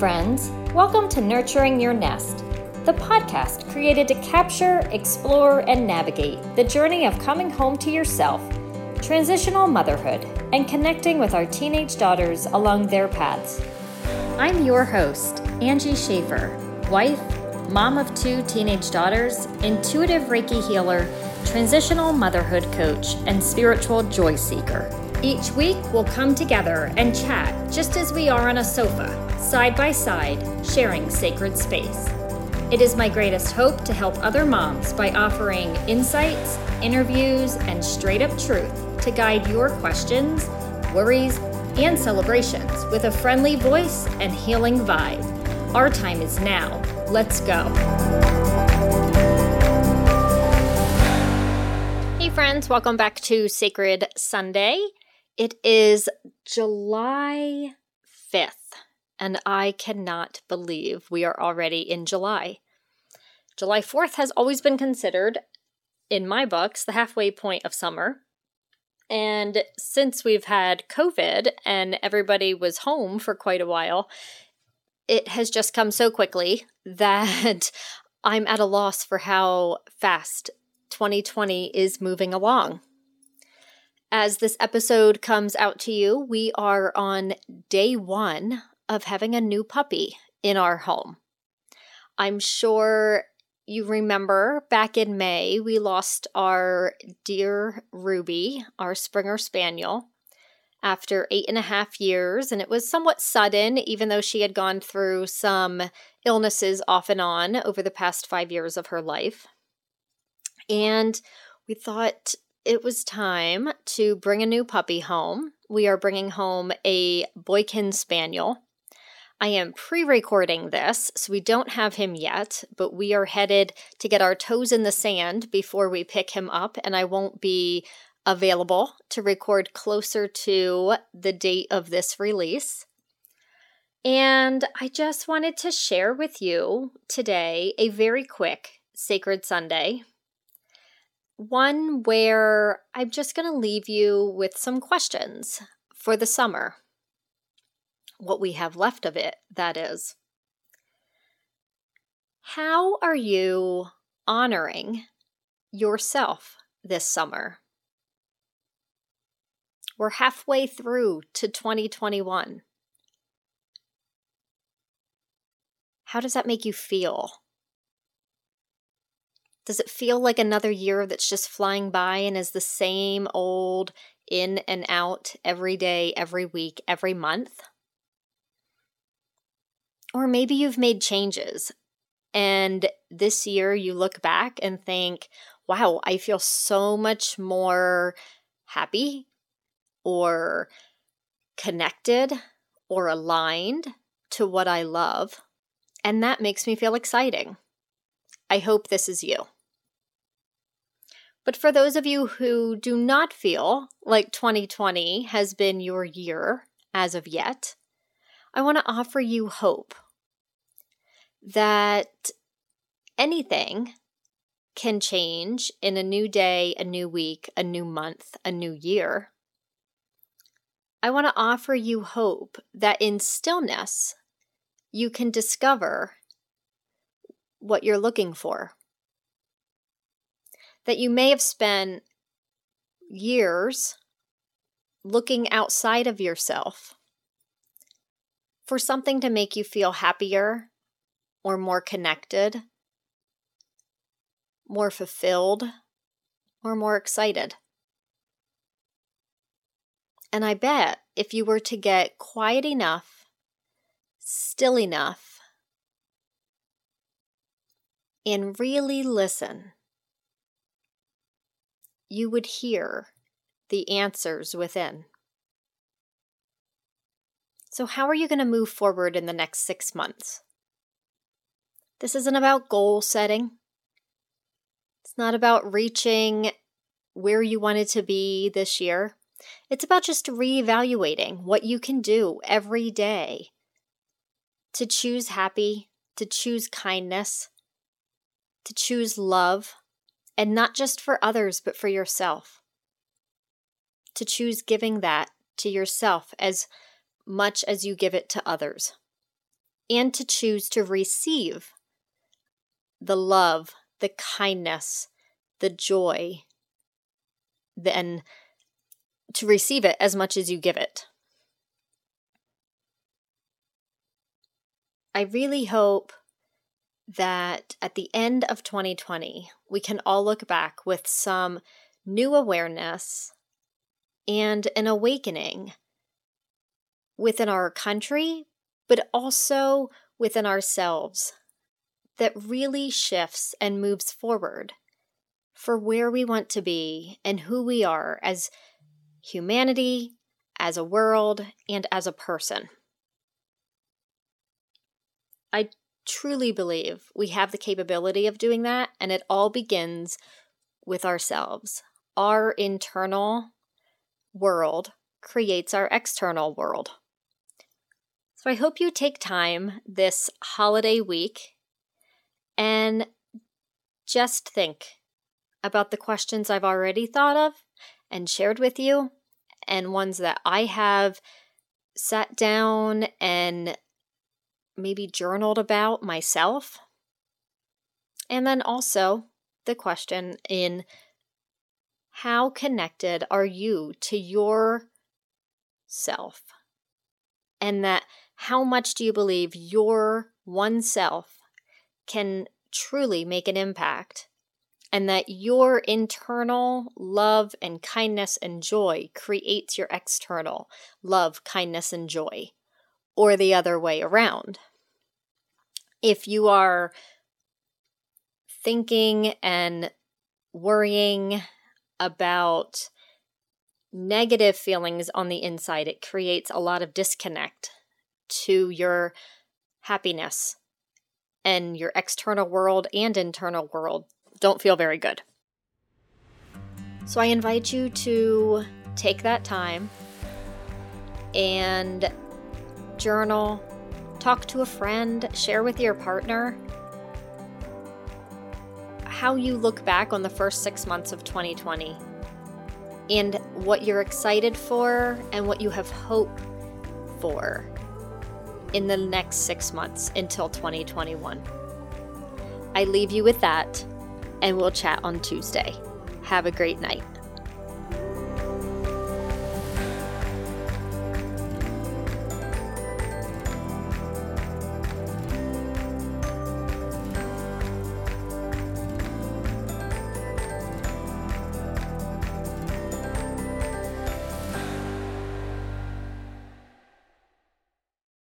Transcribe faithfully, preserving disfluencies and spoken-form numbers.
friends. Welcome to Nurturing Your Nest, the podcast created to capture, explore, and navigate the journey of coming home to yourself, transitional motherhood, and connecting with our teenage daughters along their paths. I'm your host, Angie Schaefer, wife, mom of two teenage daughters, intuitive Reiki healer, transitional motherhood coach, and spiritual joy seeker. Each week, we'll come together and chat just as we are on a sofa, side by side, sharing sacred space. It is my greatest hope to help other moms by offering insights, interviews, and straight-up truth to guide your questions, worries, and celebrations with a friendly voice and healing vibe. Our time is now. Let's go. Hey friends, welcome back to Sacred Sunday. It is July fifth. And I cannot believe we are already in July. July fourth has always been considered, in my books, the halfway point of summer. And since we've had COVID and everybody was home for quite a while, it has just come so quickly that I'm at a loss for how fast twenty twenty is moving along. As this episode comes out to you, we are on day one of having a new puppy in our home. I'm sure you remember back in May, we lost our dear Ruby, our Springer Spaniel, after eight and a half years, and it was somewhat sudden, even though she had gone through some illnesses off and on over the past five years of her life. And we thought it was time to bring a new puppy home. We are bringing home a Boykin Spaniel. I am pre-recording this, so we don't have him yet, but we are headed to get our toes in the sand before we pick him up, and I won't be available to record closer to the date of this release. And I just wanted to share with you today a very quick Sacred Sunday, one where I'm just going to leave you with some questions for the summer. What we have left of it, that is. How are you honoring yourself this summer? We're halfway through to twenty twenty-one. How does that make you feel? Does it feel like another year that's just flying by and is the same old in and out every day, every week, every month? Or maybe you've made changes and this year you look back and think, wow, I feel so much more happy or connected or aligned to what I love. And that makes me feel exciting. I hope this is you. But for those of you who do not feel like twenty twenty has been your year as of yet, I want to offer you hope that anything can change in a new day, a new week, a new month, a new year. I want to offer you hope that in stillness, you can discover what you're looking for. That you may have spent years looking outside of yourself for something to make you feel happier or more connected, more fulfilled, or more excited. And I bet if you were to get quiet enough, still enough, and really listen, you would hear the answers within. So how are you going to move forward in the next six months? This isn't about goal setting. It's not about reaching where you wanted to be this year. It's about just reevaluating what you can do every day to choose happy, to choose kindness, to choose love, and not just for others, but for yourself. To choose giving that to yourself as much as you give it to others. and to choose to receive the love, the kindness, the joy, and to receive it as much as you give it. I really hope that at the end of twenty twenty, we can all look back with some new awareness and an awakening within our country, but also within ourselves that really shifts and moves forward for where we want to be and who we are as humanity, as a world, and as a person. I truly believe we have the capability of doing that, and it all begins with ourselves. Our internal world creates our external world. So I hope you take time this holiday week and just think about the questions I've already thought of and shared with you, and ones that I have sat down and maybe journaled about myself. And then also the question in how connected are you to your self? And that how much do you believe your one self can truly make an impact? And that your internal love and kindness and joy creates your external love, kindness, and joy, or the other way around. If you are thinking and worrying about negative feelings on the inside, it creates a lot of disconnect to your happiness, and your external world and internal world don't feel very good. So I invite you to take that time and journal, talk to a friend, share with your partner how you look back on the first six months of twenty twenty and what you're excited for and what you have hope for in the next six months until twenty twenty-one. I leave you with that, and we'll chat on Tuesday. Have a great night.